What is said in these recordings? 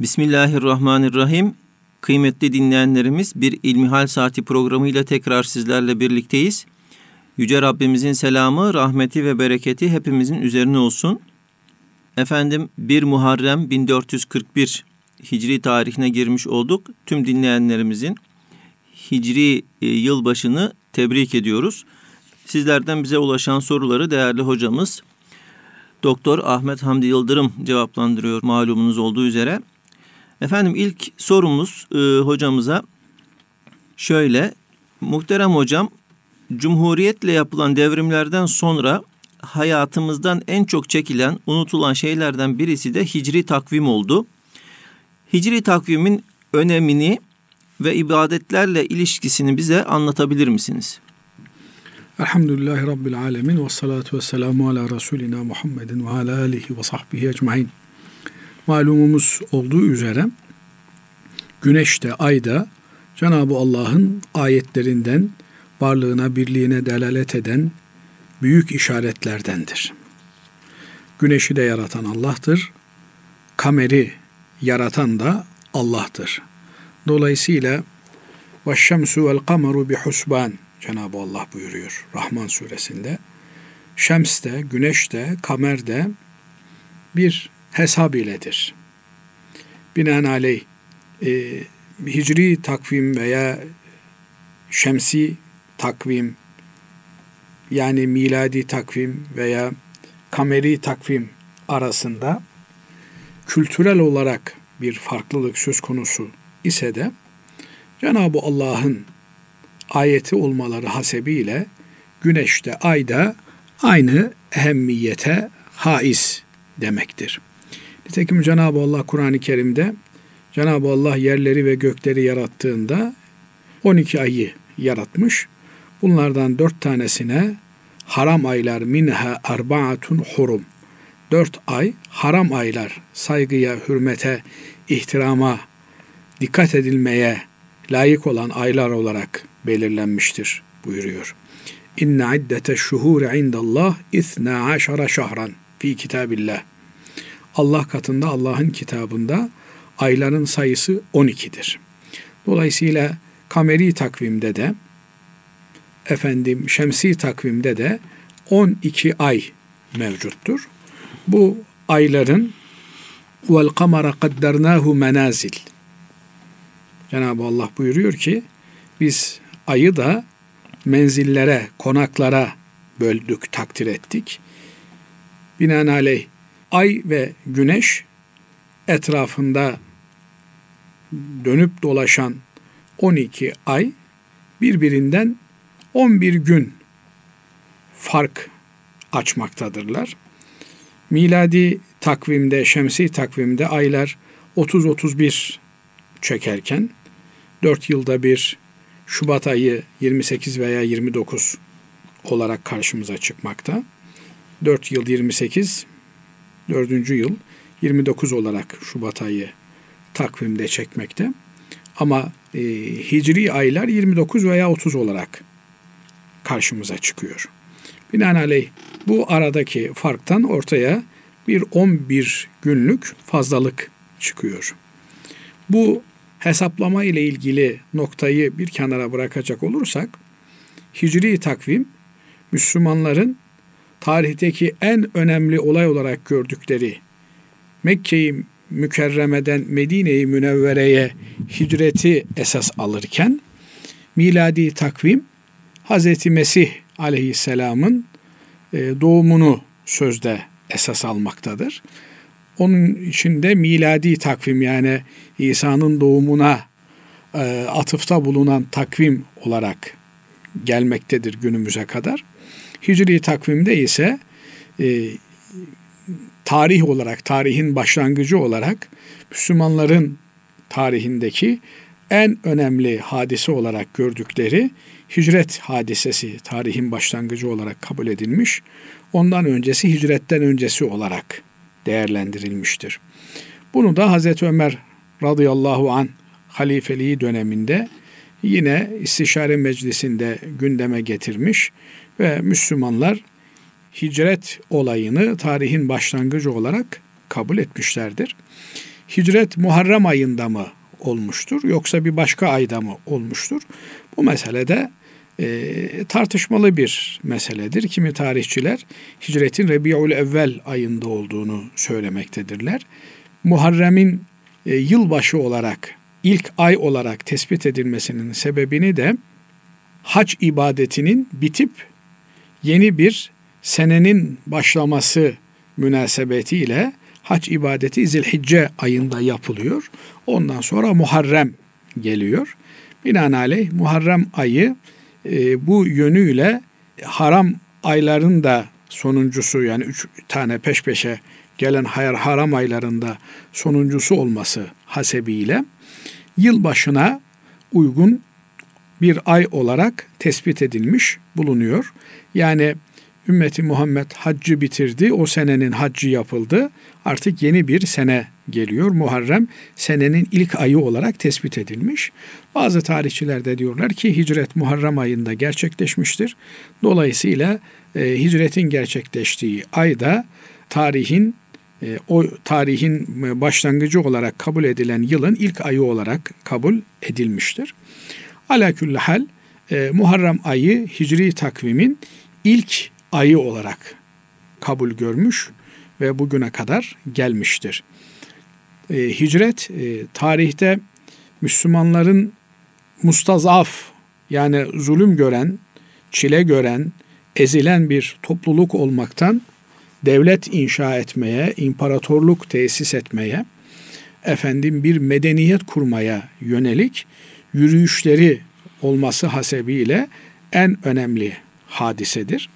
Bismillahirrahmanirrahim. Kıymetli dinleyenlerimiz, bir İlmihal Saati programıyla tekrar sizlerle birlikteyiz. Yüce Rabbimizin selamı, rahmeti ve bereketi hepimizin üzerine olsun. Efendim, 1 Muharrem 1441 Hicri tarihine girmiş olduk. Tüm dinleyenlerimizin Hicri yılbaşını tebrik ediyoruz. Sizlerden bize ulaşan soruları değerli hocamız Doktor Ahmet Hamdi Yıldırım cevaplandırıyor, malumunuz olduğu üzere. Efendim, ilk sorumuz hocamıza şöyle. Muhterem hocam, Cumhuriyetle yapılan devrimlerden sonra hayatımızdan en çok çekilen, unutulan şeylerden birisi de Hicri takvim oldu. Hicri takvimin önemini ve ibadetlerle ilişkisini bize anlatabilir misiniz? Elhamdülillahi Rabbil alemin ve salatu ve selamu ala Resulina Muhammedin ve ala alihi ve sahbihi ecmain. Malumumuz olduğu üzere güneşte, ayda Cenab-ı Allah'ın ayetlerinden, varlığına, birliğine delalet eden büyük işaretlerdendir. Güneşi de yaratan Allah'tır. Kameri yaratan da Allah'tır. Dolayısıyla "Veşşemsü vel kameru bihusban" Cenab-ı Allah buyuruyor Rahman suresinde. Şems de, güneş de, kamer de bir hesab iledir. Binaenaleyh hicri takvim veya şemsi takvim, yani miladi takvim veya kameri takvim arasında kültürel olarak bir farklılık söz konusu ise de Cenab-ı Allah'ın ayeti olmaları hasebiyle güneşte, ayda aynı ehemmiyete haiz demektir. Nitekim Cenab-ı Allah Kur'an-ı Kerim'de Cenab-ı Allah yerleri ve gökleri yarattığında 12 ayı yaratmış. Bunlardan 4 tanesine haram aylar, minha arbaatun hurum, 4 ay haram aylar, saygıya, hürmete, ihtirama, dikkat edilmeye layık olan aylar olarak belirlenmiştir buyuruyor. İnne iddete şuhuri indallah 12 şahran fi kitabillah. Allah katında, Allah'ın kitabında ayların sayısı 12'dir. Dolayısıyla kameri takvimde de, şemsi takvimde de 12 ay mevcuttur. Bu ayların vel kamera kaddarnahu menazil. Cenab-ı Allah buyuruyor ki biz ayı da menzillere, konaklara böldük, takdir ettik. Binaenaleyh ay ve güneş etrafında dönüp dolaşan 12 ay birbirinden 11 gün fark açmaktadırlar. Miladi takvimde, şemsi takvimde aylar 30-31 çekerken 4 yılda bir Şubat ayı 28 veya 29 olarak karşımıza çıkmakta. 4 yıl 28, 4. yıl 29 olarak Şubat ayı takvimde çekmekte. Ama hicri aylar 29 veya 30 olarak karşımıza çıkıyor. Binaenaleyh bu aradaki farktan ortaya bir 11 günlük fazlalık çıkıyor. Bu hesaplama ile ilgili noktayı bir kenara bırakacak olursak, hicri takvim Müslümanların tarihteki en önemli olay olarak gördükleri Mekke-i Mükerreme'den Medine-i Münevvere'ye hicreti esas alırken, miladi takvim Hz. Mesih aleyhisselamın doğumunu sözde esas almaktadır. Onun içinde miladi takvim, yani İsa'nın doğumuna atıfta bulunan takvim olarak gelmektedir günümüze kadar. Hicri takvimde ise tarih olarak, tarihin başlangıcı olarak Müslümanların tarihindeki en önemli hadise olarak gördükleri hicret hadisesi tarihin başlangıcı olarak kabul edilmiş. Ondan öncesi hicretten öncesi olarak değerlendirilmiştir. Bunu da Hazreti Ömer radıyallahu anh halifeliği döneminde yine istişare meclisinde gündeme getirmiş ve Müslümanlar hicret olayını tarihin başlangıcı olarak kabul etmişlerdir. hicret Muharrem ayında mı olmuştur yoksa bir başka ayda mı olmuştur? Bu meselede tartışmalı bir meseledir. Kimi tarihçiler hicretin Rebi'ül Evvel ayında olduğunu söylemektedirler. Muharrem'in yılbaşı olarak, ilk ay olarak tespit edilmesinin sebebini de hac ibadetinin bitip yeni bir senenin başlaması münasebetiyle hac ibadeti Zilhicce ayında yapılıyor. Ondan sonra Muharrem geliyor. Binaenaleyh Muharrem ayı bu yönüyle haram ayların da sonuncusu, yani 3 tane peş peşe gelen haram aylarında sonuncusu olması hasebiyle yılbaşına uygun bir ay olarak tespit edilmiş bulunuyor. Yani ümmeti Muhammed haccı bitirdi, o senenin haccı yapıldı, artık yeni bir sene geliyor. Muharrem senenin ilk ayı olarak tespit edilmiş. Bazı tarihçiler de diyorlar ki hicret Muharrem ayında gerçekleşmiştir. Dolayısıyla hicretin gerçekleştiği ayda tarihin başlangıcı olarak kabul edilen yılın ilk ayı olarak kabul edilmiştir. Alaküllahal Muharrem ayı Hicri takvimin ilk ayı olarak kabul görmüş ve bugüne kadar gelmiştir. Hicret tarihte Müslümanların mustazaf, yani zulüm gören, çile gören, ezilen bir topluluk olmaktan devlet inşa etmeye, imparatorluk tesis etmeye, bir medeniyet kurmaya yönelik yürüyüşleri olması hasebiyle en önemli hadisedir.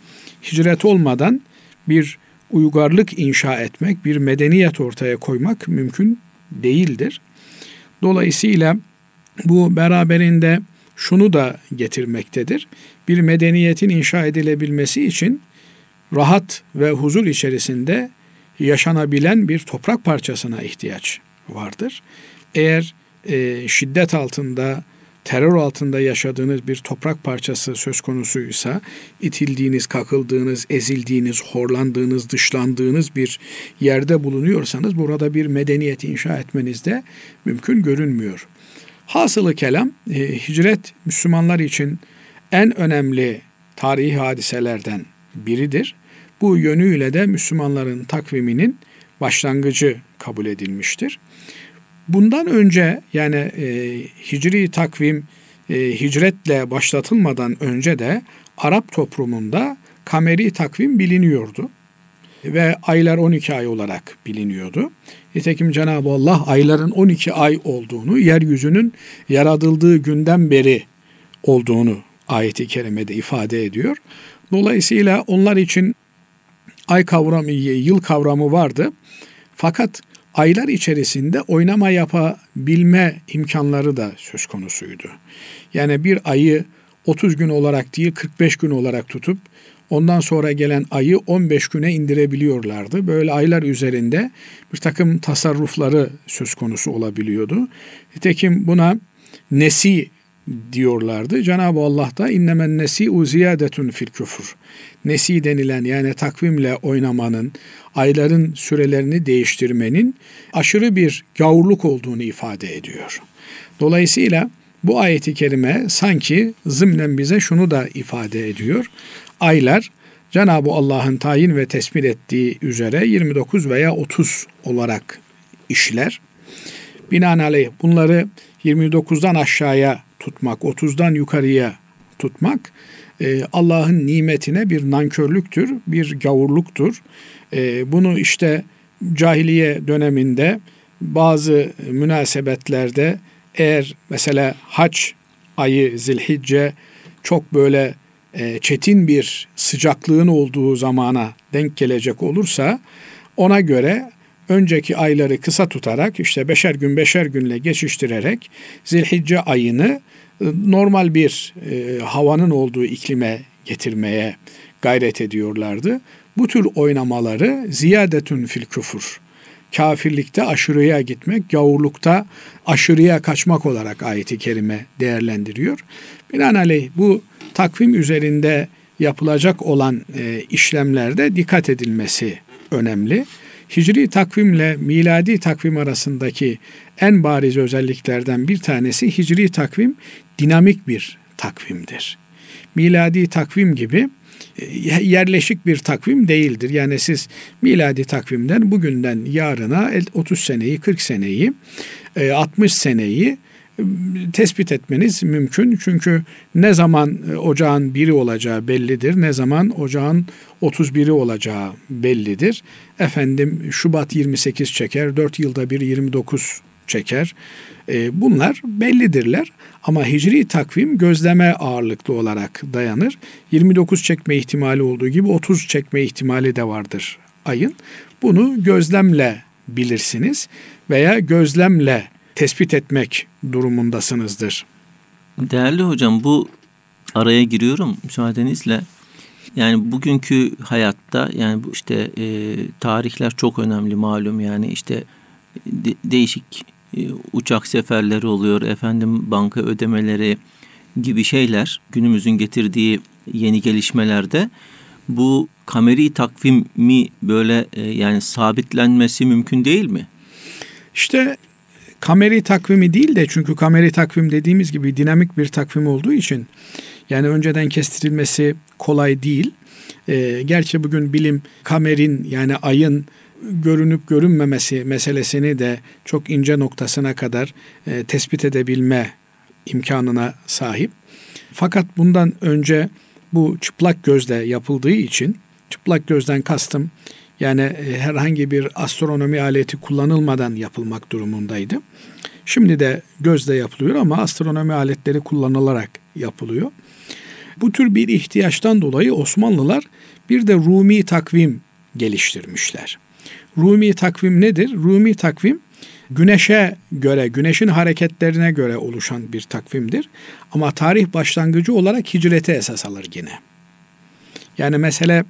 Hicret olmadan bir uygarlık inşa etmek, bir medeniyet ortaya koymak mümkün değildir. Dolayısıyla bu beraberinde şunu da getirmektedir. Bir medeniyetin inşa edilebilmesi için rahat ve huzur içerisinde yaşanabilen bir toprak parçasına ihtiyaç vardır. Eğer şiddet altında, terör altında yaşadığınız bir toprak parçası söz konusuysa, itildiğiniz, kakıldığınız, ezildiğiniz, horlandığınız, dışlandığınız bir yerde bulunuyorsanız burada bir medeniyet inşa etmeniz de mümkün görünmüyor. Hasılı kelam, hicret Müslümanlar için en önemli tarihi hadiselerden biridir. Bu yönüyle de Müslümanların takviminin başlangıcı kabul edilmiştir. Bundan önce, yani Hicri takvim hicretle başlatılmadan önce de Arap toplumunda kameri takvim biliniyordu ve aylar 12 ay olarak biliniyordu. Nitekim Cenab-ı Allah ayların 12 ay olduğunu, yeryüzünün yaratıldığı günden beri olduğunu ayet-i kerimede ifade ediyor. Dolayısıyla onlar için ay kavramı, yıl kavramı vardı. Fakat aylar içerisinde oynama yapabilme imkanları da söz konusuydu. Yani bir ayı 30 gün olarak değil 45 gün olarak tutup ondan sonra gelen ayı 15 güne indirebiliyorlardı. Böyle aylar üzerinde bir takım tasarrufları söz konusu olabiliyordu. Nitekim buna nesi diyorlardı. Cenab-ı Allah da innemen nesi'u ziyadetun fil küfür. Nesi denilen, yani takvimle oynamanın, ayların sürelerini değiştirmenin aşırı bir gavurluk olduğunu ifade ediyor. Dolayısıyla bu ayeti kerime sanki zımnen bize şunu da ifade ediyor. Aylar Cenab-ı Allah'ın tayin ve tespit ettiği üzere 29 veya 30 olarak işler. Binaenaleyh bunları 29'dan aşağıya tutmak, 30'dan yukarıya tutmak Allah'ın nimetine bir nankörlüktür, bir gavurluktur. Bunu işte cahiliye döneminde bazı münasebetlerde, eğer mesela hac ayı Zilhicce çok böyle çetin bir sıcaklığın olduğu zamana denk gelecek olursa, ona göre önceki ayları kısa tutarak, işte 5'er gün 5'er günle geçiştirerek Zilhicce ayını normal bir havanın olduğu iklime getirmeye gayret ediyorlardı. Bu tür oynamaları ziyadetun fil küfür, kafirlikte aşırıya gitmek, gavurlukta aşırıya kaçmak olarak ayeti kerime değerlendiriyor. Binaenaleyh bu takvim üzerinde yapılacak olan işlemlerde dikkat edilmesi önemli. Hicri takvimle miladi takvim arasındaki en bariz özelliklerden bir tanesi Hicri takvim dinamik bir takvimdir. Miladi takvim gibi yerleşik bir takvim değildir. Yani siz miladi takvimden bugünden yarına 30 seneyi, 40 seneyi, 60 seneyi tespit etmeniz mümkün. Çünkü ne zaman ocağın 1'i olacağı bellidir. Ne zaman ocağın 31'i olacağı bellidir. Efendim Şubat 28 çeker, 4 yılda bir 29 çeker. Bunlar bellidirler ama hicri takvim gözleme ağırlıklı olarak dayanır. 29 çekme ihtimali olduğu gibi 30 çekme ihtimali de vardır ayın. Bunu gözlemle bilirsiniz veya gözlemle tespit etmek durumundasınızdır. Değerli hocam, bu araya giriyorum müsaadenizle. Yani bugünkü hayatta yani işte tarihler çok önemli malum, yani işte değişik uçak seferleri oluyor, efendim banka ödemeleri gibi şeyler günümüzün getirdiği yeni gelişmelerde bu kameri takvimi böyle yani sabitlenmesi mümkün değil mi? İşte kameri takvimi değil de, çünkü kameri takvim dediğimiz gibi dinamik bir takvim olduğu için yani önceden kestirilmesi kolay değil. Gerçi bugün bilim kamerin yani ayın görünüp görünmemesi meselesini de çok ince noktasına kadar tespit edebilme imkanına sahip. Fakat bundan önce bu çıplak gözle yapıldığı için, çıplak gözden kastım yani herhangi bir astronomi aleti kullanılmadan yapılmak durumundaydı. Şimdi de gözle yapılıyor ama astronomi aletleri kullanılarak yapılıyor. Bu tür bir ihtiyaçtan dolayı Osmanlılar bir de Rumi takvim geliştirmişler. Rumi takvim nedir? Rumi takvim güneşe göre, güneşin hareketlerine göre oluşan bir takvimdir. Ama tarih başlangıcı olarak hicreti esas alır yine. Yani mesele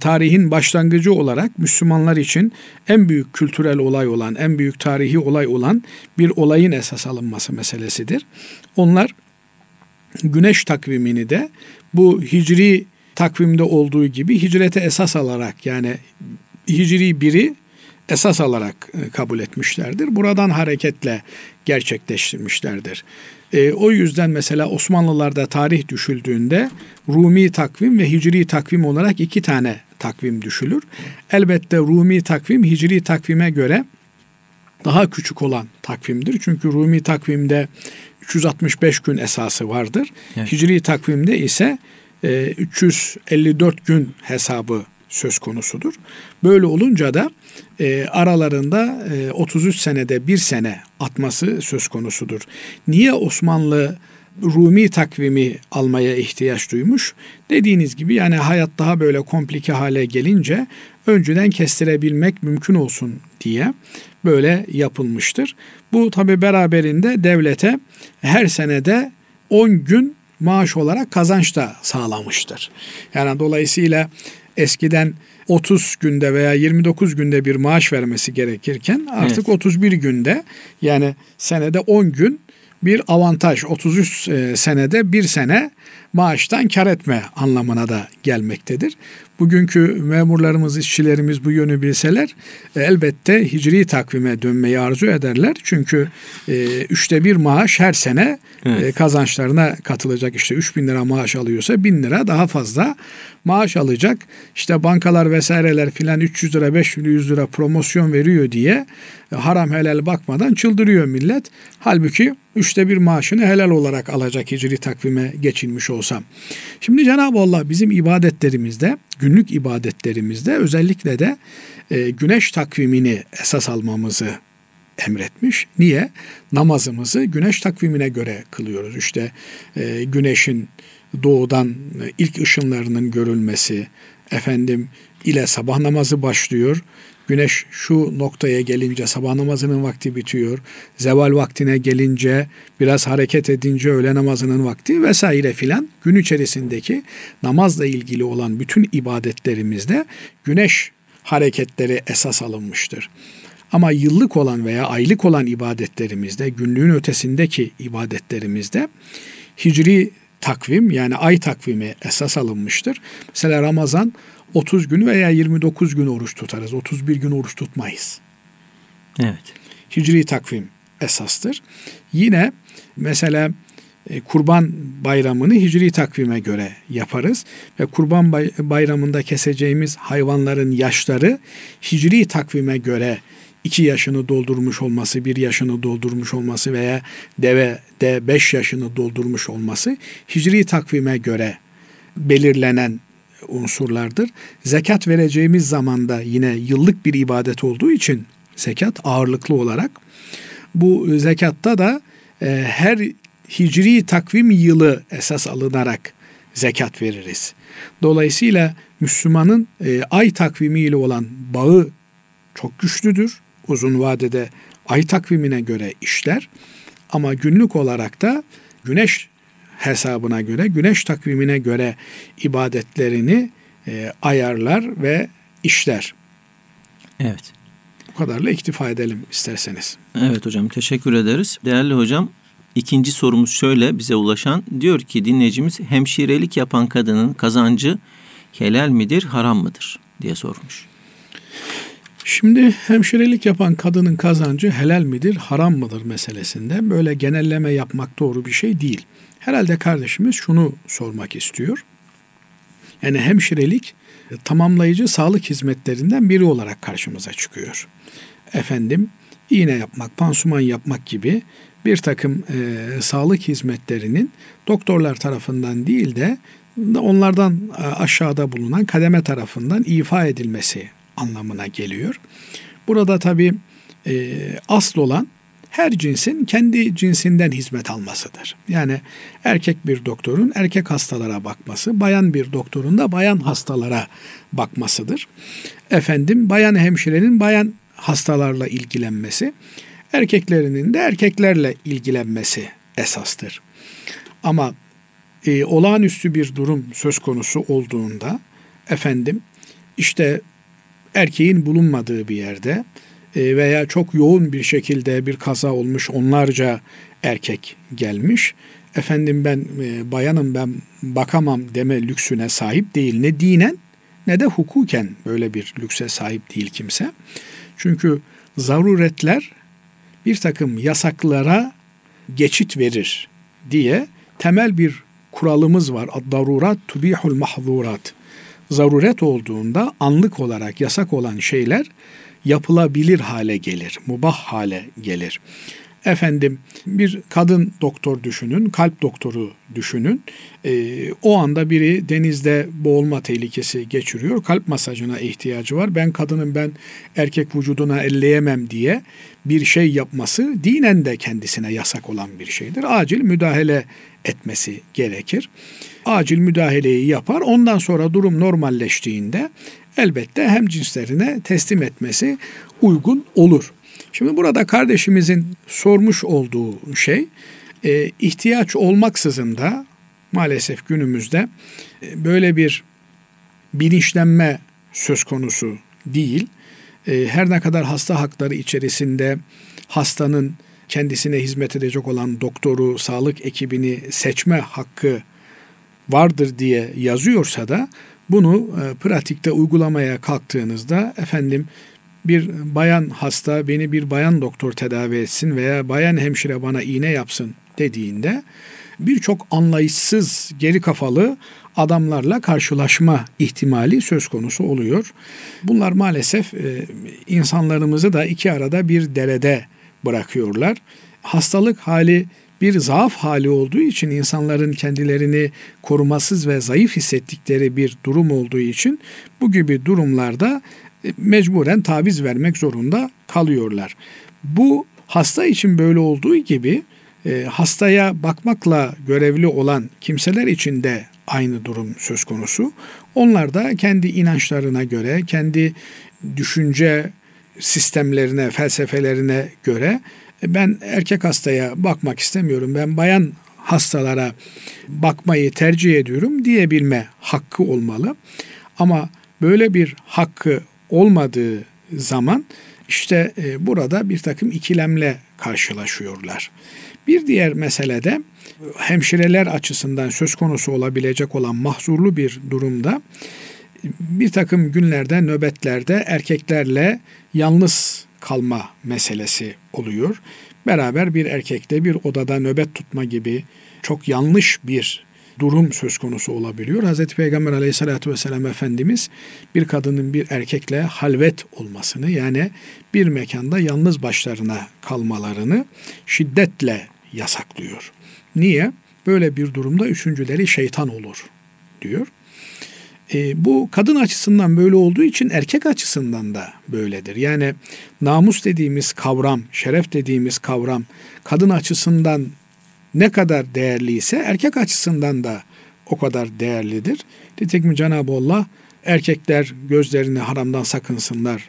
tarihin başlangıcı olarak Müslümanlar için en büyük kültürel olay olan, en büyük tarihi olay olan bir olayın esas alınması meselesidir. Onlar güneş takvimini de bu hicri takvimde olduğu gibi hicrete esas alarak, yani Hicri 1'i esas alarak kabul etmişlerdir. Buradan hareketle gerçekleştirmişlerdir. O yüzden mesela Osmanlılarda tarih düşüldüğünde Rumi takvim ve Hicri takvim olarak iki tane takvim düşülür. Elbette Rumi takvim Hicri takvime göre daha küçük olan takvimdir. Çünkü Rumi takvimde 365 gün esası vardır. Evet. Hicri takvimde ise 354 gün hesabı söz konusudur. Böyle olunca da aralarında 33 senede bir sene atması söz konusudur. Niye Osmanlı Rumi takvimi almaya ihtiyaç duymuş? Dediğiniz gibi yani hayat daha böyle komplike hale gelince önceden kestirebilmek mümkün olsun diye böyle yapılmıştır. Bu tabii beraberinde devlete her senede 10 gün maaş olarak kazanç da sağlamıştır. Yani dolayısıyla eskiden 30 günde veya 29 günde bir maaş vermesi gerekirken artık evet, 31 günde yani senede 10 gün bir avantaj, 33 senede bir sene maaştan kar etme anlamına da gelmektedir. Bugünkü memurlarımız, işçilerimiz bu yönü bilseler elbette hicri takvime dönmeyi arzu ederler. Çünkü 1/3 maaş her sene evet, kazançlarına katılacak. İşte 3.000 lira maaş alıyorsa 1.000 lira daha fazla maaş alacak. İşte bankalar vesaireler filan 300 lira 500 lira promosyon veriyor diye haram helal bakmadan çıldırıyor millet. Halbuki 1/3 maaşını helal olarak alacak hicri takvime geçilmiş olsam. Şimdi Cenab-ı Allah bizim ibadetlerimizde, günlük ibadetlerimizde özellikle de güneş takvimini esas almamızı emretmiş. Niye? Namazımızı güneş takvimine göre kılıyoruz. İşte güneşin doğudan ilk ışınlarının görülmesi, efendim ile sabah namazı başlıyor. Güneş şu noktaya gelince sabah namazının vakti bitiyor. Zeval vaktine gelince biraz hareket edince öğle namazının vakti vesaire filan. Gün içerisindeki namazla ilgili olan bütün ibadetlerimizde güneş hareketleri esas alınmıştır. Ama yıllık olan veya aylık olan ibadetlerimizde, günlüğün ötesindeki ibadetlerimizde hicri takvim yani ay takvimi esas alınmıştır. Mesela Ramazan 30 gün veya 29 gün oruç tutarız. 31 gün oruç tutmayız. Evet. Hicri takvim esastır. Yine mesela Kurban Bayramı'nı Hicri takvime göre yaparız ve Kurban Bayramı'nda keseceğimiz hayvanların yaşları Hicri takvime göre 2 yaşını doldurmuş olması, 1 yaşını doldurmuş olması veya deve de 5 yaşını doldurmuş olması Hicri takvime göre belirlenen unsurlardır. Zekat vereceğimiz zamanda yine yıllık bir ibadet olduğu için zekat ağırlıklı olarak bu zekatta da her Hicri takvim yılı esas alınarak zekat veririz. Dolayısıyla Müslümanın ay takvimiyle olan bağı çok güçlüdür. Uzun vadede ay takvimine göre işler ama günlük olarak da güneş hesabına göre, güneş takvimine göre ibadetlerini ayarlar ve işler. Evet. Bu kadarla iktifa edelim isterseniz. Evet hocam, teşekkür ederiz. Değerli hocam, İkinci sorumuz şöyle bize ulaşan. Diyor ki dinleyicimiz, hemşirelik yapan kadının kazancı helal midir, haram mıdır diye sormuş. Şimdi hemşirelik yapan kadının kazancı helal midir, haram mıdır meselesinde böyle genelleme yapmak doğru bir şey değil. Herhalde kardeşimiz şunu sormak istiyor. Yani hemşirelik tamamlayıcı sağlık hizmetlerinden biri olarak karşımıza çıkıyor. Efendim, iğne yapmak, pansuman yapmak gibi bir takım sağlık hizmetlerinin doktorlar tarafından değil de onlardan aşağıda bulunan kademe tarafından ifa edilmesi anlamına geliyor. Burada tabii asıl olan her cinsin kendi cinsinden hizmet almasıdır. Yani erkek bir doktorun erkek hastalara bakması, bayan bir doktorun da bayan hastalara bakmasıdır. Efendim, bayan hemşirenin bayan hastalarla ilgilenmesi, erkeklerinin de erkeklerle ilgilenmesi esastır. Ama olağanüstü bir durum söz konusu olduğunda, efendim işte erkeğin bulunmadığı bir yerde veya çok yoğun bir şekilde bir kaza olmuş, onlarca erkek gelmiş, efendim ben bayanım, ben bakamam deme lüksüne sahip değil. Ne dinen ne de hukuken böyle bir lükse sahip değil kimse. Çünkü zaruretler bir takım yasaklara geçit verir diye temel bir kuralımız var. Ad-darurat tubihul mahzurat. Zaruret olduğunda anlık olarak yasak olan şeyler yapılabilir hale gelir, mubah hale gelir. Efendim, bir kadın doktor düşünün, kalp doktoru düşünün. O anda biri denizde boğulma tehlikesi geçiriyor. Kalp masajına ihtiyacı var. Ben kadının, ben erkek vücuduna elleyemem diye bir şey yapması dinen de kendisine yasak olan bir şeydir. Acil müdahale etmesi gerekir. Acil müdahaleyi yapar. Ondan sonra durum normalleştiğinde elbette hem cinslerine teslim etmesi uygun olur. Şimdi burada kardeşimizin sormuş olduğu şey, ihtiyaç olmaksızın da maalesef günümüzde böyle bir bilinçlenme söz konusu değil. Her ne kadar hasta hakları içerisinde hastanın kendisine hizmet edecek olan doktoru, sağlık ekibini seçme hakkı vardır diye yazıyorsa da bunu pratikte uygulamaya kalktığınızda, efendim bir bayan hasta beni bir bayan doktor tedavi etsin veya bayan hemşire bana iğne yapsın dediğinde birçok anlayışsız, geri kafalı adamlarla karşılaşma ihtimali söz konusu oluyor. Bunlar maalesef insanlarımızı da iki arada bir derede bırakıyorlar. Hastalık hali bir zaaf hali olduğu için, insanların kendilerini korumasız ve zayıf hissettikleri bir durum olduğu için bu gibi durumlarda mecburen taviz vermek zorunda kalıyorlar. Bu hasta için böyle olduğu gibi hastaya bakmakla görevli olan kimseler için de aynı durum söz konusu. Onlar da kendi inançlarına göre, kendi düşünce sistemlerine, felsefelerine göre ben erkek hastaya bakmak istemiyorum, ben bayan hastalara bakmayı tercih ediyorum diyebilme hakkı olmalı. Ama böyle bir hakkı olmadığı zaman işte burada bir takım ikilemle karşılaşıyorlar. Bir diğer mesele de hemşireler açısından söz konusu olabilecek olan mahzurlu bir durumda bir takım günlerde, nöbetlerde erkeklerle yalnız kalma meselesi oluyor. Beraber bir erkekle bir odada nöbet tutma gibi çok yanlış bir durum söz konusu olabiliyor. Hazreti Peygamber Aleyhisselatü Vesselam Efendimiz bir kadının bir erkekle halvet olmasını, yani bir mekanda yalnız başlarına kalmalarını şiddetle yasaklıyor. Niye? Böyle bir durumda üçüncüleri şeytan olur diyor. Bu kadın açısından böyle olduğu için erkek açısından da böyledir. Yani namus dediğimiz kavram, şeref dediğimiz kavram kadın açısından ne kadar değerliyse erkek açısından da o kadar değerlidir. Nitekim Cenab-ı Allah erkekler gözlerini haramdan sakınsınlar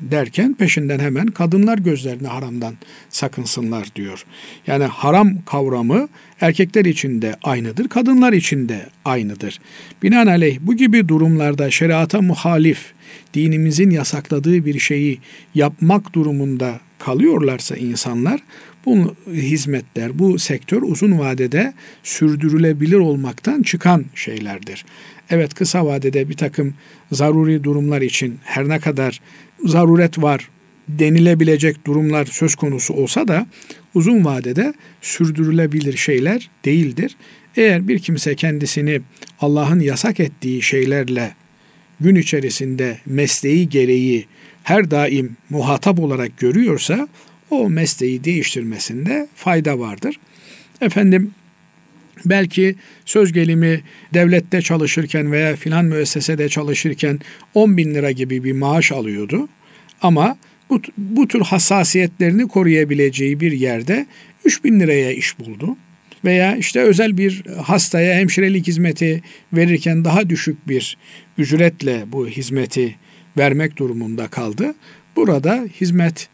derken peşinden hemen kadınlar gözlerini haramdan sakınsınlar diyor. Yani haram kavramı erkekler için de aynıdır, kadınlar için de aynıdır. Binaenaleyh bu gibi durumlarda şeriata muhalif, dinimizin yasakladığı bir şeyi yapmak durumunda kalıyorlarsa insanlar, bu hizmetler, bu sektör uzun vadede sürdürülebilir olmaktan çıkan şeylerdir. Evet, kısa vadede bir takım zaruri durumlar için her ne kadar zaruret var denilebilecek durumlar söz konusu olsa da uzun vadede sürdürülebilir şeyler değildir. Eğer bir kimse kendisini Allah'ın yasak ettiği şeylerle gün içerisinde mesleği gereği her daim muhatap olarak görüyorsa o mesleği değiştirmesinde fayda vardır. Efendim, belki söz gelimi devlette çalışırken veya filan müessesede çalışırken 10.000 lira gibi bir maaş alıyordu. Ama bu tür hassasiyetlerini koruyabileceği bir yerde 3.000 liraya iş buldu. Veya işte özel bir hastaya hemşirelik hizmeti verirken daha düşük bir ücretle bu hizmeti vermek durumunda kaldı. Burada hizmet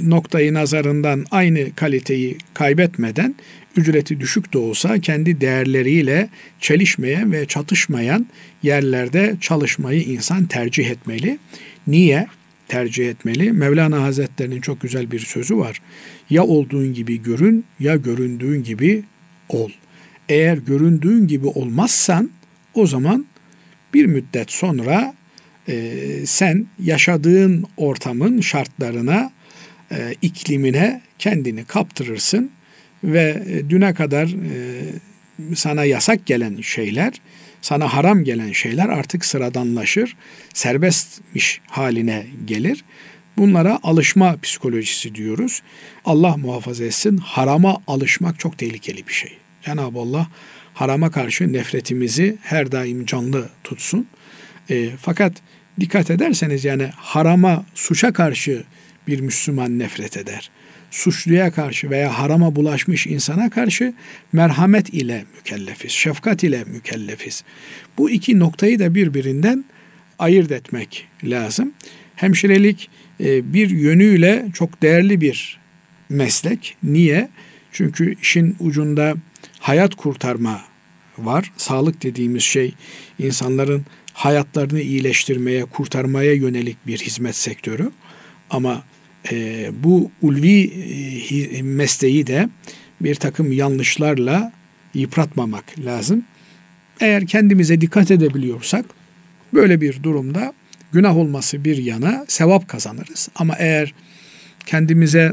noktayı nazarından aynı kaliteyi kaybetmeden ücreti düşük de olsa kendi değerleriyle çelişmeyen ve çatışmayan yerlerde çalışmayı insan tercih etmeli. Niye tercih etmeli? Mevlana Hazretleri'nin çok güzel bir sözü var. Ya olduğun gibi görün, ya göründüğün gibi ol. Eğer göründüğün gibi olmazsan o zaman bir müddet sonra sen yaşadığın ortamın şartlarına, iklimine kendini kaptırırsın ve düne kadar sana yasak gelen şeyler, sana haram gelen şeyler artık sıradanlaşır, serbestmiş haline gelir. Bunlara alışma psikolojisi diyoruz. Allah muhafaza etsin, harama alışmak çok tehlikeli bir şey. Cenab-ı Allah harama karşı nefretimizi her daim canlı tutsun. Fakat dikkat ederseniz yani harama, suça karşı bir Müslüman nefret eder. Suçluya karşı veya harama bulaşmış insana karşı merhamet ile mükellefiz, şefkat ile mükellefiz. Bu iki noktayı da birbirinden ayırt etmek lazım. Hemşirelik bir yönüyle çok değerli bir meslek. Niye? Çünkü işin ucunda hayat kurtarma var. Sağlık dediğimiz şey insanların hayatlarını iyileştirmeye, kurtarmaya yönelik bir hizmet sektörü. Ama bu ulvi mesleği de bir takım yanlışlarla yıpratmamak lazım. Eğer kendimize dikkat edebiliyorsak böyle bir durumda günah olması bir yana sevap kazanırız. Ama eğer kendimize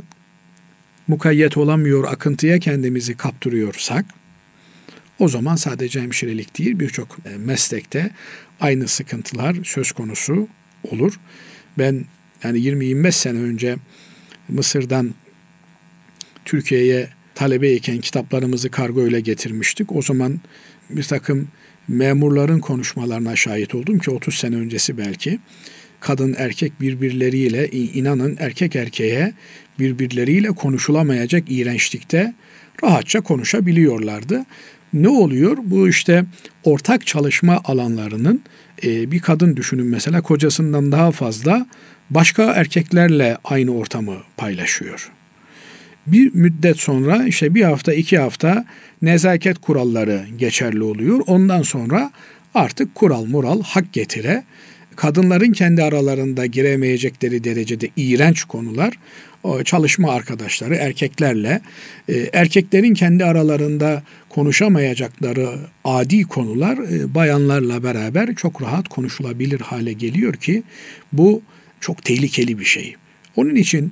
mukayyet olamıyor, akıntıya kendimizi kaptırıyorsak o zaman sadece hemşirelik değil birçok meslekte aynı sıkıntılar söz konusu olur. Yani 20-25 sene önce Mısır'dan Türkiye'ye talebeyken kitaplarımızı kargoyla getirmiştik. O zaman bir takım memurların konuşmalarına şahit oldum ki 30 sene öncesi belki. Kadın erkek birbirleriyle, inanın erkek erkeğe birbirleriyle konuşulamayacak iğrençlikte rahatça konuşabiliyorlardı. Ne oluyor? Bu işte ortak çalışma alanlarının bir kadın düşünün mesela kocasından daha fazla başka erkeklerle aynı ortamı paylaşıyor. Bir müddet sonra işte bir hafta, 2 hafta nezaket kuralları geçerli oluyor. Ondan sonra artık kural mural hak getire kadınların kendi aralarında giremeyecekleri derecede iğrenç konular çalışma arkadaşları erkeklerle, erkeklerin kendi aralarında konuşamayacakları adi konular bayanlarla beraber çok rahat konuşulabilir hale geliyor ki bu çok tehlikeli bir şey. Onun için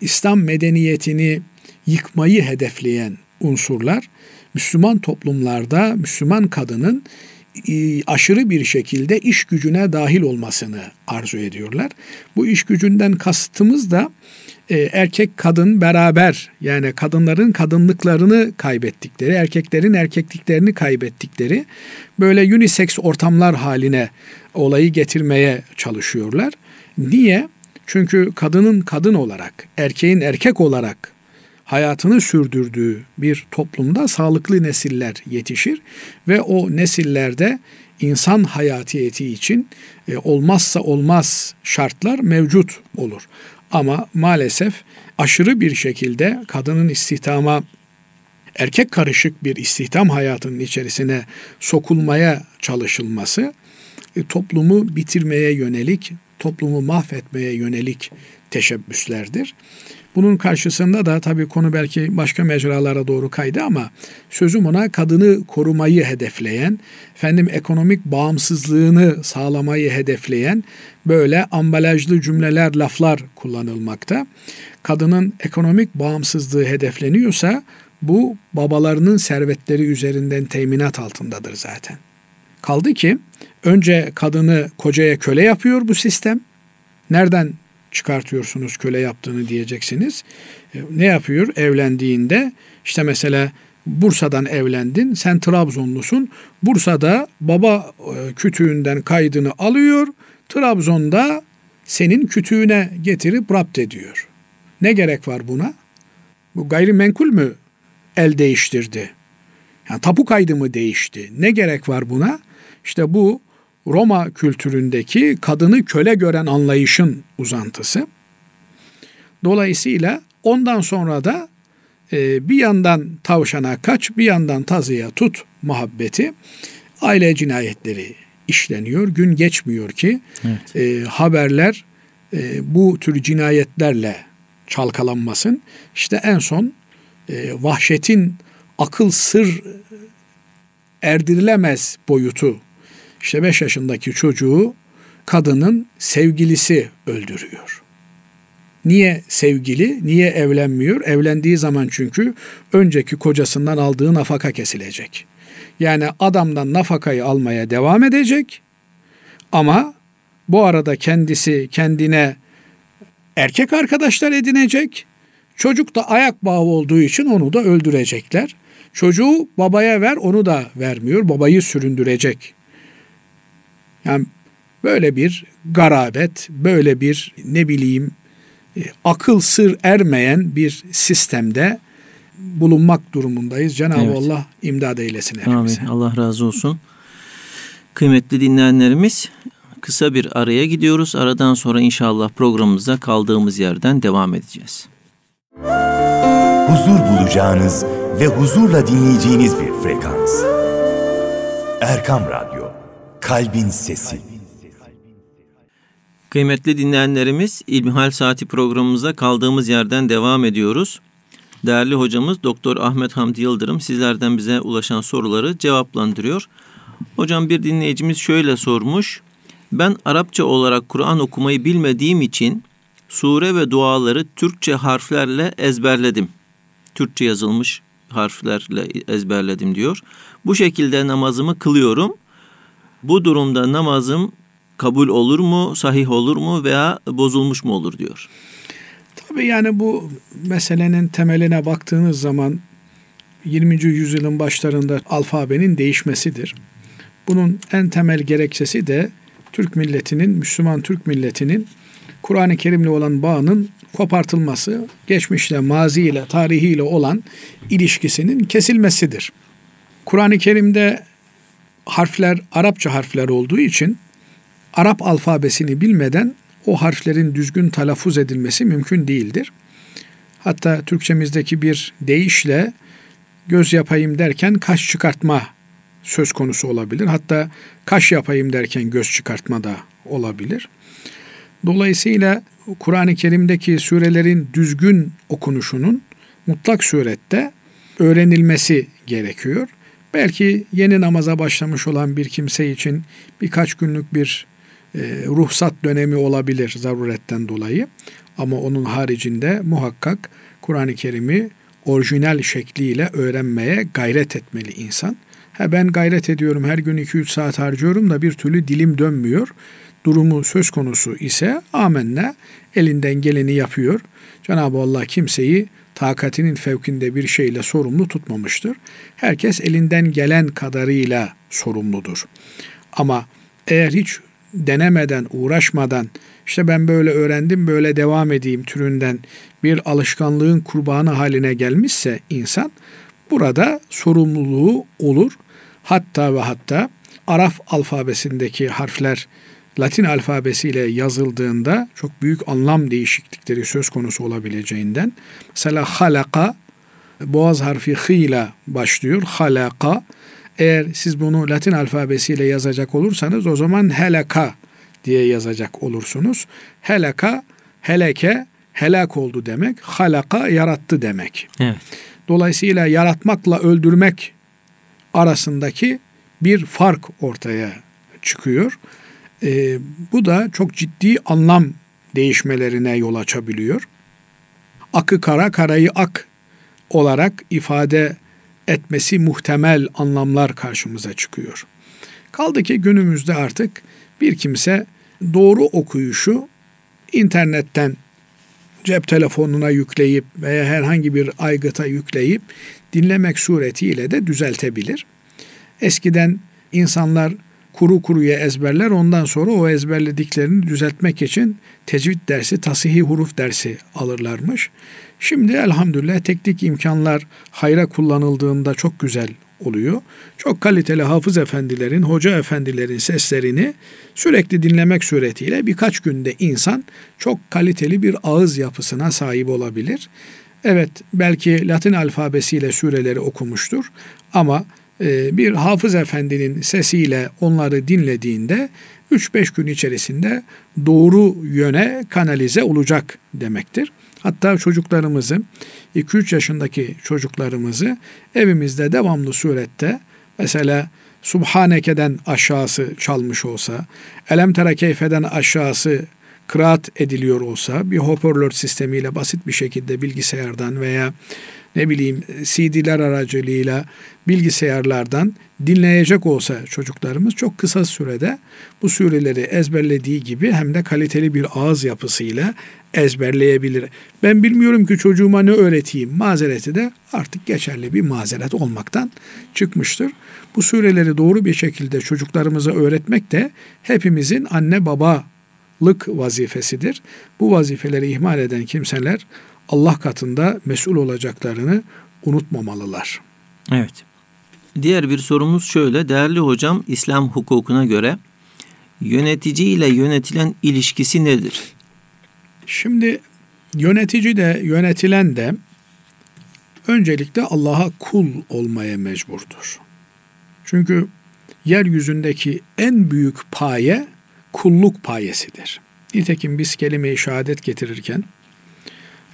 İslam medeniyetini yıkmayı hedefleyen unsurlar Müslüman toplumlarda Müslüman kadının aşırı bir şekilde iş gücüne dahil olmasını arzu ediyorlar. Bu iş gücünden kastımız da erkek kadın beraber, yani kadınların kadınlıklarını kaybettikleri, erkeklerin erkekliklerini kaybettikleri böyle unisex ortamlar haline olayı getirmeye çalışıyorlar. Niye? Çünkü kadının kadın olarak, erkeğin erkek olarak hayatını sürdürdüğü bir toplumda sağlıklı nesiller yetişir ve o nesillerde insan hayatiyeti için olmazsa olmaz şartlar mevcut olur. Ama maalesef aşırı bir şekilde kadının istihdama, erkek karışık bir istihdam hayatının içerisine sokulmaya çalışılması toplumu bitirmeye yönelik, toplumu mahvetmeye yönelik teşebbüslerdir. Bunun karşısında da tabii konu belki başka mecralara doğru kaydı ama sözüm ona kadını korumayı hedefleyen, ekonomik bağımsızlığını sağlamayı hedefleyen böyle ambalajlı cümleler, laflar kullanılmakta. Kadının ekonomik bağımsızlığı hedefleniyorsa bu babalarının servetleri üzerinden teminat altındadır zaten. Kaldı ki önce kadını kocaya köle yapıyor bu sistem. Nereden çıkartıyorsunuz köle yaptığını diyeceksiniz. Ne yapıyor? Evlendiğinde işte mesela Bursa'dan evlendin, sen Trabzonlusun. Bursa'da baba kütüğünden kaydını alıyor, Trabzon'da senin kütüğüne getirip rapt ediyor. Ne gerek var buna? Bu gayrimenkul mü el değiştirdi? Yani tapu kaydı mı değişti? Ne gerek var buna? İşte bu Roma kültüründeki kadını köle gören anlayışın uzantısı. Dolayısıyla ondan sonra da bir yandan tavşana kaç, bir yandan tazıya tut muhabbeti, aile cinayetleri işleniyor. Gün geçmiyor ki evet, haberler bu tür cinayetlerle çalkalanmasın. İşte en son vahşetin akıl sır erdirilemez boyutu. İşte 5 yaşındaki çocuğu kadının sevgilisi öldürüyor. Niye sevgili, niye evlenmiyor? Evlendiği zaman çünkü önceki kocasından aldığı nafaka kesilecek. Yani adamdan nafakayı almaya devam edecek ama bu arada kendisi kendine erkek arkadaşlar edinecek. Çocuk da ayak bağı olduğu için onu da öldürecekler. Çocuğu babaya ver, onu da vermiyor. Babayı süründürecek. Yani böyle bir garabet, böyle bir akıl sır ermeyen bir sistemde bulunmak durumundayız. Cenab-ı evet, Allah imdad eylesin hepimize. Amin. Allah razı olsun. Kıymetli dinleyenlerimiz, kısa bir araya gidiyoruz. Aradan sonra inşallah programımıza kaldığımız yerden devam edeceğiz. Huzur bulacağınız ve huzurla dinleyeceğiniz bir frekans. Erkam Radyo, Kalbin Sesi. Kıymetli dinleyenlerimiz, İlmihal Saati programımıza kaldığımız yerden devam ediyoruz. Değerli hocamız Doktor Ahmet Hamdi Yıldırım sizlerden bize ulaşan soruları cevaplandırıyor. Hocam, bir dinleyicimiz şöyle sormuş. Ben Arapça olarak Kur'an okumayı bilmediğim için sure ve duaları Türkçe harflerle ezberledim. Türkçe yazılmış harflerle ezberledim diyor. Bu şekilde namazımı kılıyorum. Bu durumda namazım kabul olur mu, sahih olur mu veya bozulmuş mu olur diyor. Tabii yani bu meselenin temeline baktığınız zaman 20. yüzyılın başlarında alfabenin değişmesidir. Bunun en temel gerekçesi de Türk milletinin, Müslüman Türk milletinin Kur'an-ı Kerim'le olan bağının kopartılması, geçmişle, maziyle, tarihiyle olan ilişkisinin kesilmesidir. Kur'an-ı Kerim'de harfler Arapça harfler olduğu için Arap alfabesini bilmeden o harflerin düzgün telaffuz edilmesi mümkün değildir. Hatta Türkçemizdeki bir deyişle göz yapayım derken kaş çıkartma söz konusu olabilir. Hatta kaş yapayım derken göz çıkartma da olabilir. Dolayısıyla Kur'an-ı Kerim'deki surelerin düzgün okunuşunun mutlak surette öğrenilmesi gerekiyor. Belki yeni namaza başlamış olan bir kimse için birkaç günlük bir ruhsat dönemi olabilir zaruretten dolayı. Ama onun haricinde muhakkak Kur'an-ı Kerim'i orijinal şekliyle öğrenmeye gayret etmeli insan. Ben gayret ediyorum, her gün 2-3 saat harcıyorum da bir türlü dilim dönmüyor durumu söz konusu ise amenna elinden geleni yapıyor. Cenab-ı Allah kimseyi takatinin fevkinde bir şeyle sorumlu tutmamıştır. Herkes elinden gelen kadarıyla sorumludur. Ama eğer hiç denemeden, uğraşmadan ben böyle öğrendim, böyle devam edeyim türünden bir alışkanlığın kurbanı haline gelmişse insan, burada sorumluluğu olur. Hatta Araf alfabesindeki harfler Latin alfabesiyle yazıldığında çok büyük anlam değişiklikleri söz konusu olabileceğinden, mesela halaka, boğaz harfi h ile başlıyor, halaka. Eğer siz bunu Latin alfabesiyle yazacak olursanız o zaman helaka diye yazacak olursunuz. Helaka, heleke, helak oldu demek, halaka yarattı demek. Evet. Dolayısıyla yaratmakla öldürmek arasındaki bir fark ortaya çıkıyor. Bu da çok ciddi anlam değişmelerine yol açabiliyor. Akı kara, karayı ak olarak ifade etmesi muhtemel anlamlar karşımıza çıkıyor. Kaldı ki günümüzde artık bir kimse doğru okuyuşu internetten cep telefonuna yükleyip veya herhangi bir aygıta yükleyip dinlemek suretiyle de düzeltebilir. Eskiden insanlar kuru kuruya ezberler, ondan sonra o ezberlediklerini düzeltmek için tecvid dersi, tasihi huruf dersi alırlarmış. Şimdi elhamdülillah teknik imkanlar hayra kullanıldığında çok güzel oluyor. Çok kaliteli hafız efendilerin, hoca efendilerin seslerini sürekli dinlemek suretiyle birkaç günde insan çok kaliteli bir ağız yapısına sahip olabilir. Evet, belki Latin alfabesiyle sureleri okumuştur ama bir hafız efendinin sesiyle onları dinlediğinde 3-5 gün içerisinde doğru yöne kanalize olacak demektir. Hatta çocuklarımızı, 2-3 yaşındaki çocuklarımızı evimizde devamlı surette mesela Subhaneke'den aşağısı çalmış olsa, Elem Tera Keyfe'den aşağısı kıraat ediliyor olsa, bir hoparlör sistemiyle basit bir şekilde bilgisayardan veya CD'ler aracılığıyla bilgisayarlardan dinleyecek olsa çocuklarımız çok kısa sürede bu sureleri ezberlediği gibi hem de kaliteli bir ağız yapısıyla ezberleyebilir. Ben bilmiyorum ki çocuğuma ne öğreteyim mazereti de artık geçerli bir mazeret olmaktan çıkmıştır. Bu sureleri doğru bir şekilde çocuklarımıza öğretmek de hepimizin anne babalık vazifesidir. Bu vazifeleri ihmal eden kimseler Allah katında mesul olacaklarını unutmamalılar. Evet. Diğer bir sorumuz şöyle. Değerli hocam, İslam hukukuna göre yönetici ile yönetilen ilişkisi nedir? Şimdi yönetici de yönetilen de öncelikle Allah'a kul olmaya mecburdur. Çünkü yeryüzündeki en büyük paye kulluk payesidir. Nitekim biz kelime-i şehadet getirirken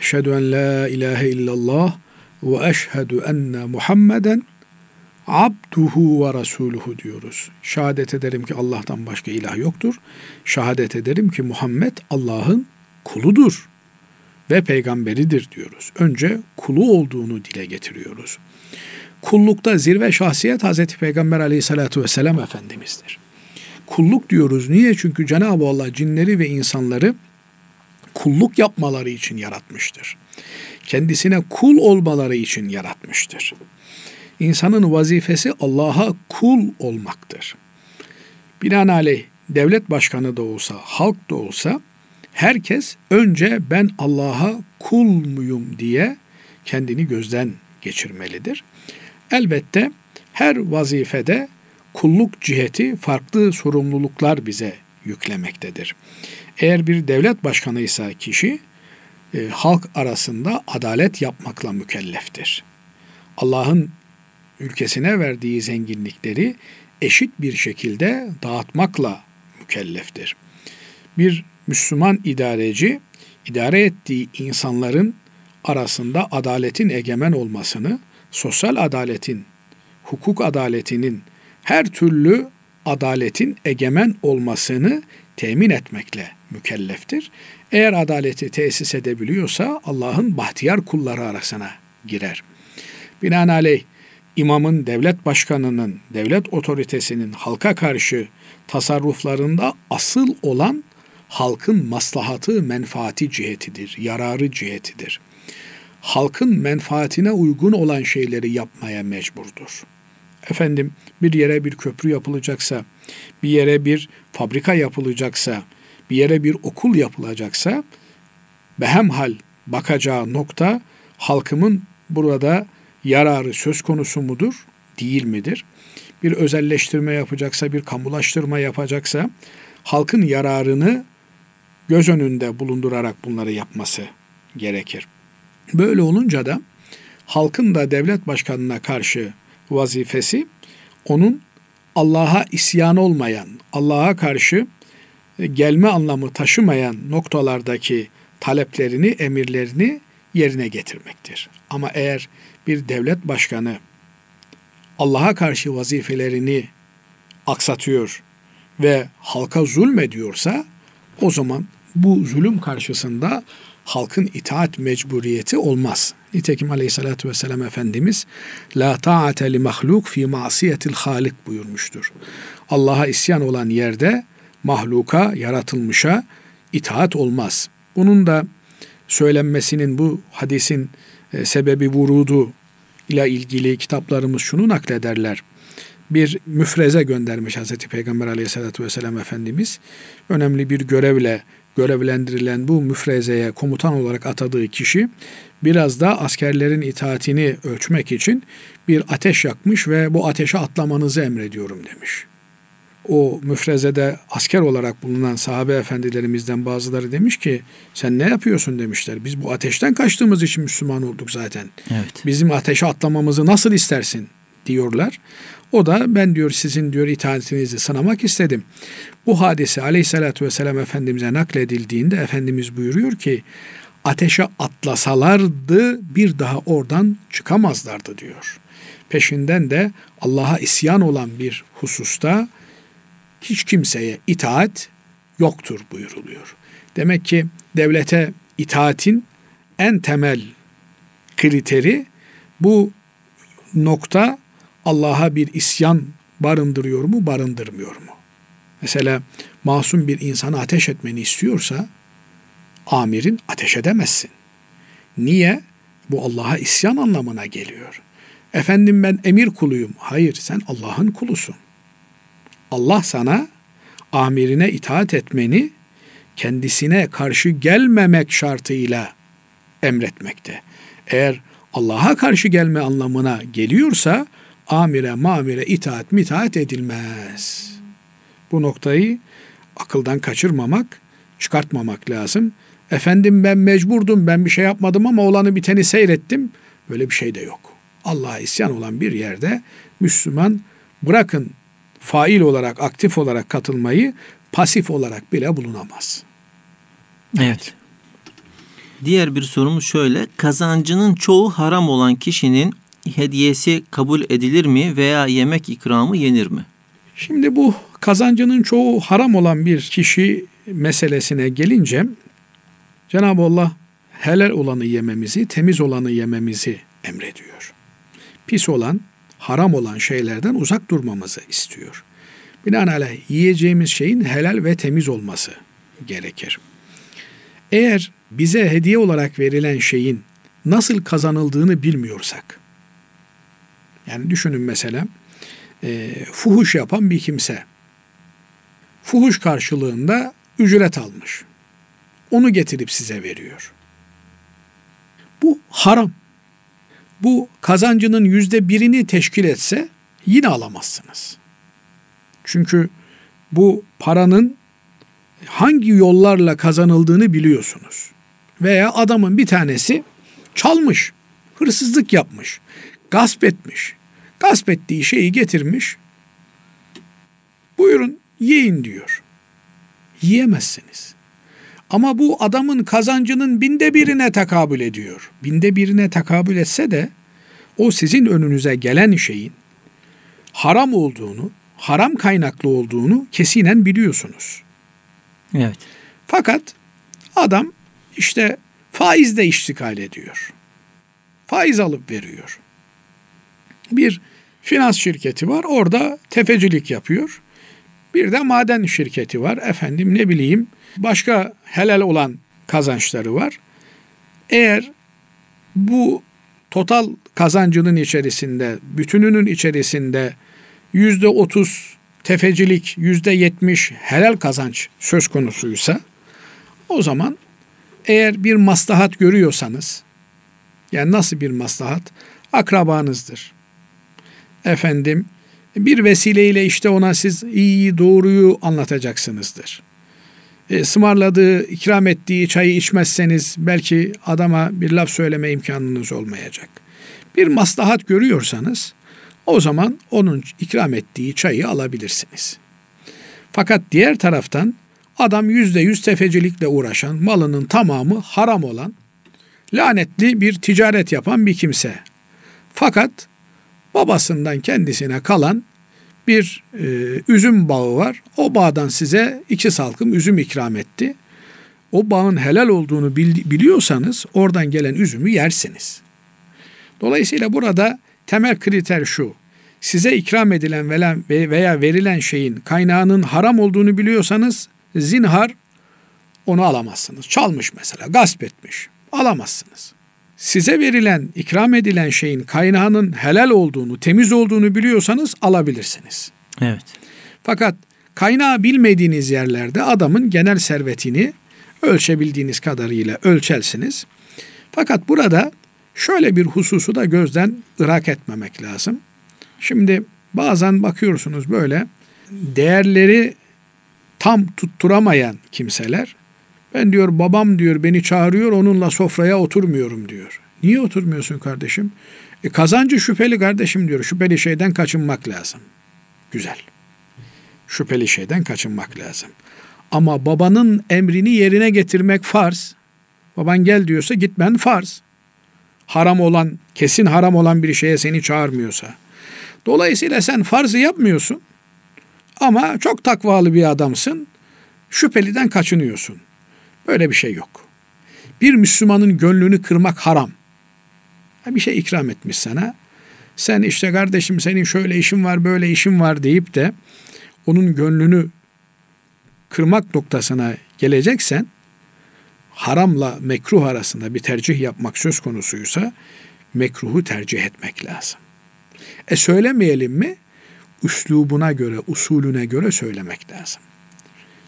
Eşhedü en la ilahe illallah ve eşhedü enne Muhammeden abduhu ve rasuluhu diyoruz. Şehadet ederim ki Allah'tan başka ilah yoktur. Şehadet ederim ki Muhammed Allah'ın kuludur ve peygamberidir diyoruz. Önce kulu olduğunu dile getiriyoruz. Kullukta zirve şahsiyet Hazreti Peygamber aleyhissalatu vesselam Efendimiz'dir. Kulluk diyoruz. Niye? Çünkü Cenab-ı Allah cinleri ve insanları kulluk yapmaları için yaratmıştır. Kendisine kul olmaları için yaratmıştır. İnsanın vazifesi Allah'a kul olmaktır. Binaenaleyh devlet başkanı da olsa, halk da olsa herkes önce ben Allah'a kul muyum diye kendini gözden geçirmelidir. Elbette her vazifede kulluk ciheti farklı sorumluluklar bize yüklemektedir. Eğer bir devlet başkanıysa kişi, halk arasında adalet yapmakla mükelleftir. Allah'ın ülkesine verdiği zenginlikleri eşit bir şekilde dağıtmakla mükelleftir. Bir Müslüman idareci, idare ettiği insanların arasında adaletin egemen olmasını, sosyal adaletin, hukuk adaletinin, her türlü adaletin egemen olmasını temin etmekle mükelleftir. Eğer adaleti tesis edebiliyorsa Allah'ın bahtiyar kulları arasına girer. Binaenaleyh imamın, devlet başkanının, devlet otoritesinin halka karşı tasarruflarında asıl olan halkın maslahatı, menfaati cihetidir, yararı cihetidir. Halkın menfaatine uygun olan şeyleri yapmaya mecburdur. Efendim, bir yere bir köprü yapılacaksa, bir yere bir fabrika yapılacaksa, bir yere bir okul yapılacaksa, behemhal bakacağı nokta halkımın burada yararı söz konusu mudur, değil midir? Bir özelleştirme yapacaksa, bir kamulaştırma yapacaksa, halkın yararını göz önünde bulundurarak bunları yapması gerekir. Böyle olunca da halkın da devlet başkanına karşı vazifesi, onun Allah'a isyan olmayan, Allah'a karşı gelme anlamı taşımayan noktalardaki taleplerini, emirlerini yerine getirmektir. Ama eğer bir devlet başkanı Allah'a karşı vazifelerini aksatıyor ve halka zulmediyorsa, o zaman bu zulüm karşısında halkın itaat mecburiyeti olmaz. Nitekim Aleyhisselatü Vesselam Efendimiz "La ta'ate li mahluk fi masiyetil halik" buyurmuştur. Allah'a isyan olan yerde mahluka, yaratılmışa itaat olmaz. Bunun da söylenmesinin, bu hadisin sebebi vurudu ile ilgili kitaplarımız şunu naklederler. Bir müfreze göndermiş Hazreti Peygamber Aleyhisselatü Vesselam Efendimiz. Önemli bir görevle görevlendirilen bu müfrezeye komutan olarak atadığı kişi biraz da askerlerin itaatini ölçmek için bir ateş yakmış ve "bu ateşe atlamanızı emrediyorum" demiş. O müfrezede asker olarak bulunan sahabe efendilerimizden bazıları demiş ki "sen ne yapıyorsun" demişler. "Biz bu ateşten kaçtığımız için Müslüman olduk zaten. Evet. Bizim ateşe atlamamızı nasıl istersin?" diyorlar. O da "ben" diyor "sizin" diyor "itaatinizi sınamak istedim." Bu hadise Aleyhisselatü Vesselam Efendimiz'e nakledildiğinde Efendimiz buyuruyor ki "ateşe atlasalardı bir daha oradan çıkamazlardı" diyor. Peşinden de Allah'a isyan olan bir hususta hiç kimseye itaat yoktur buyuruluyor. Demek ki devlete itaatin en temel kriteri bu nokta, Allah'a bir isyan barındırıyor mu, barındırmıyor mu? Mesela masum bir insanı ateş etmeni istiyorsa amirin ateş edemezsin. Niye? Bu Allah'a isyan anlamına geliyor. "Efendim ben emir kuluyum." Hayır, sen Allah'ın kulusun. Allah sana amirine itaat etmeni kendisine karşı gelmemek şartıyla emretmekte. Eğer Allah'a karşı gelme anlamına geliyorsa amire mamire itaat mitaat edilmez. Bu noktayı akıldan kaçırmamak, çıkartmamak lazım. "Efendim ben mecburdum, ben bir şey yapmadım ama olanı biteni seyrettim." Böyle bir şey de yok. Allah'a isyan olan bir yerde Müslüman, bırakın fail olarak, aktif olarak katılmayı, pasif olarak bile bulunamaz. Evet. Diğer bir sorumuz şöyle: kazancının çoğu haram olan kişinin hediyesi kabul edilir mi veya yemek ikramı yenir mi? Şimdi bu kazancının çoğu haram olan bir kişi meselesine gelince Cenab-ı Allah helal olanı yememizi, temiz olanı yememizi emrediyor. Pis olan, haram olan şeylerden uzak durmamızı istiyor. Binaenaleyh yiyeceğimiz şeyin helal ve temiz olması gerekir. Eğer bize hediye olarak verilen şeyin nasıl kazanıldığını bilmiyorsak, yani düşünün mesela fuhuş yapan bir kimse fuhuş karşılığında ücret almış, onu getirip size veriyor. Bu haram. Bu kazancının %1'ini teşkil etse yine alamazsınız. Çünkü bu paranın hangi yollarla kazanıldığını biliyorsunuz. Veya adamın bir tanesi çalmış, hırsızlık yapmış, gasp etmiş, gasp ettiği şeyi getirmiş, buyurun yiyin diyor. Yiyemezsiniz. Ama bu adamın kazancının 1/1'ine tekabül ediyor. 1/1'ine tekabül etse de o sizin önünüze gelen şeyin haram olduğunu, haram kaynaklı olduğunu kesinen biliyorsunuz. Evet. Fakat adam işte faizle iştikal ediyor. Faiz alıp veriyor. Bir finans şirketi var, orada tefecilik yapıyor. Bir de maden şirketi var. Efendim ne bileyim başka helal olan kazançları var. Eğer bu total kazancının içerisinde, bütününün içerisinde %30 tefecilik, %70 helal kazanç söz konusuysa, o zaman eğer bir maslahat görüyorsanız, yani nasıl bir maslahat? Akrabanızdır. Efendim bir vesileyle işte ona siz iyiyi, doğruyu anlatacaksınızdır. Ismarladığı, ikram ettiği çayı içmezseniz belki adama bir laf söyleme imkanınız olmayacak. Bir maslahat görüyorsanız o zaman onun ikram ettiği çayı alabilirsiniz. Fakat diğer taraftan adam %100 tefecilikle uğraşan, malının tamamı haram olan, lanetli bir ticaret yapan bir kimse. Fakat babasından kendisine kalan bir üzüm bağı var. O bağdan size 2 salkım üzüm ikram etti. O bağın helal olduğunu biliyorsanız oradan gelen üzümü yersiniz. Dolayısıyla burada temel kriter şu: size ikram edilen veya verilen şeyin kaynağının haram olduğunu biliyorsanız zinhar onu alamazsınız. Çalmış mesela, gasp etmiş, alamazsınız. Size verilen, ikram edilen şeyin kaynağının helal olduğunu, temiz olduğunu biliyorsanız alabilirsiniz. Evet. Fakat kaynağı bilmediğiniz yerlerde adamın genel servetini ölçebildiğiniz kadarıyla ölçersiniz. Fakat burada şöyle bir hususu da gözden ırak etmemek lazım. Şimdi bazen bakıyorsunuz böyle değerleri tam tutturamayan kimseler, ben diyor babam diyor beni çağırıyor, onunla sofraya oturmuyorum diyor. Niye oturmuyorsun kardeşim? Kazancı şüpheli kardeşim diyor. Şüpheli şeyden kaçınmak lazım. Güzel. Şüpheli şeyden kaçınmak lazım. Ama babanın emrini yerine getirmek farz. Baban gel diyorsa gitmen farz. Haram olan, kesin haram olan bir şeye seni çağırmıyorsa. Dolayısıyla sen farzı yapmıyorsun ama çok takvalı bir adamsın. Şüpheliden kaçınıyorsun. Öyle bir şey yok. Bir Müslümanın gönlünü kırmak haram. Bir şey ikram etmiş sana. Sen işte kardeşim senin şöyle işin var, böyle işin var deyip de onun gönlünü kırmak noktasına geleceksen, haramla mekruh arasında bir tercih yapmak söz konusuysa mekruhu tercih etmek lazım. Söylemeyelim mi? Üslubuna göre, usulüne göre söylemek lazım.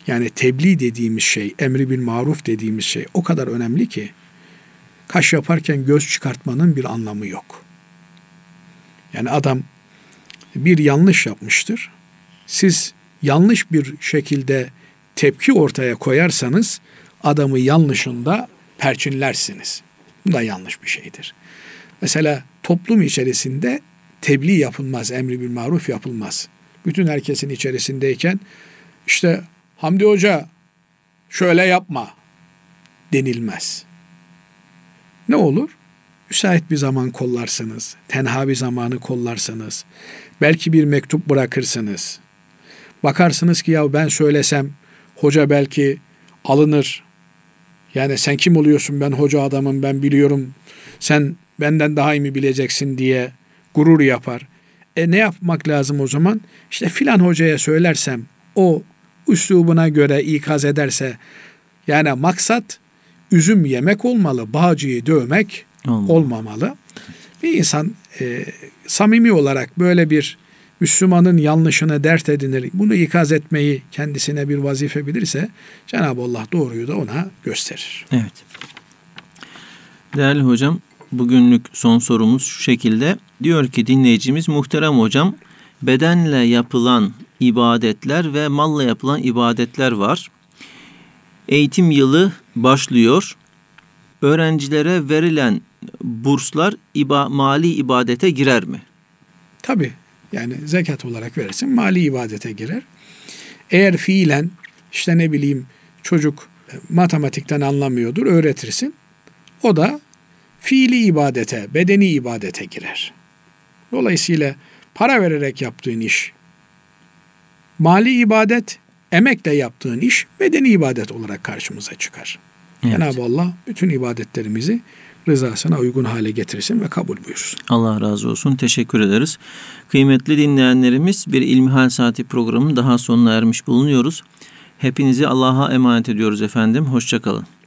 Yani tebliğ dediğimiz şey, emri bil maruf dediğimiz şey o kadar önemli ki kaş yaparken göz çıkartmanın bir anlamı yok. Yani adam bir yanlış yapmıştır. Siz yanlış bir şekilde tepki ortaya koyarsanız adamı yanlışında perçinlersiniz. Bu da yanlış bir şeydir. Mesela toplum içerisinde tebliğ yapılmaz, emri bil maruf yapılmaz. Bütün herkesin içerisindeyken işte Hamdi Hoca şöyle yapma denilmez. Ne olur? Müsait bir zaman kollarsınız, tenha bir zamanı kollarsınız, belki bir mektup bırakırsınız. Bakarsınız ki ya ben söylesem hoca belki alınır. Yani sen kim oluyorsun, ben hoca adamım, ben biliyorum, sen benden daha iyi mi bileceksin diye gurur yapar. Ne yapmak lazım o zaman? İşte filan hocaya söylersem o üslubuna göre ikaz ederse, yani maksat üzüm yemek olmalı, bağcıyı dövmek olmamalı. Bir insan samimi olarak böyle bir Müslümanın yanlışını dert edinir, bunu ikaz etmeyi kendisine bir vazife bilirse Cenab-ı Allah doğruyu da ona gösterir. Evet. Değerli hocam, bugünlük son sorumuz şu şekilde. Diyor ki dinleyicimiz, muhterem hocam, bedenle yapılan ibadetler ve malla yapılan ibadetler var. Eğitim yılı başlıyor. Öğrencilere verilen burslar mali ibadete girer mi? Tabii yani zekat olarak verirsin, mali ibadete girer. Eğer fiilen işte ne bileyim çocuk matematikten anlamıyordur, öğretirsin. O da fiili ibadete, bedeni ibadete girer. Dolayısıyla para vererek yaptığın iş mali ibadet, emekle yaptığın iş bedeni ibadet olarak karşımıza çıkar. Evet. Cenab-ı Allah bütün ibadetlerimizi rızasına uygun hale getirsin ve kabul buyursun. Allah razı olsun. Teşekkür ederiz. Kıymetli dinleyenlerimiz, bir İlmihal Saati programının daha sonuna ermiş bulunuyoruz. Hepinizi Allah'a emanet ediyoruz efendim. Hoşça kalın.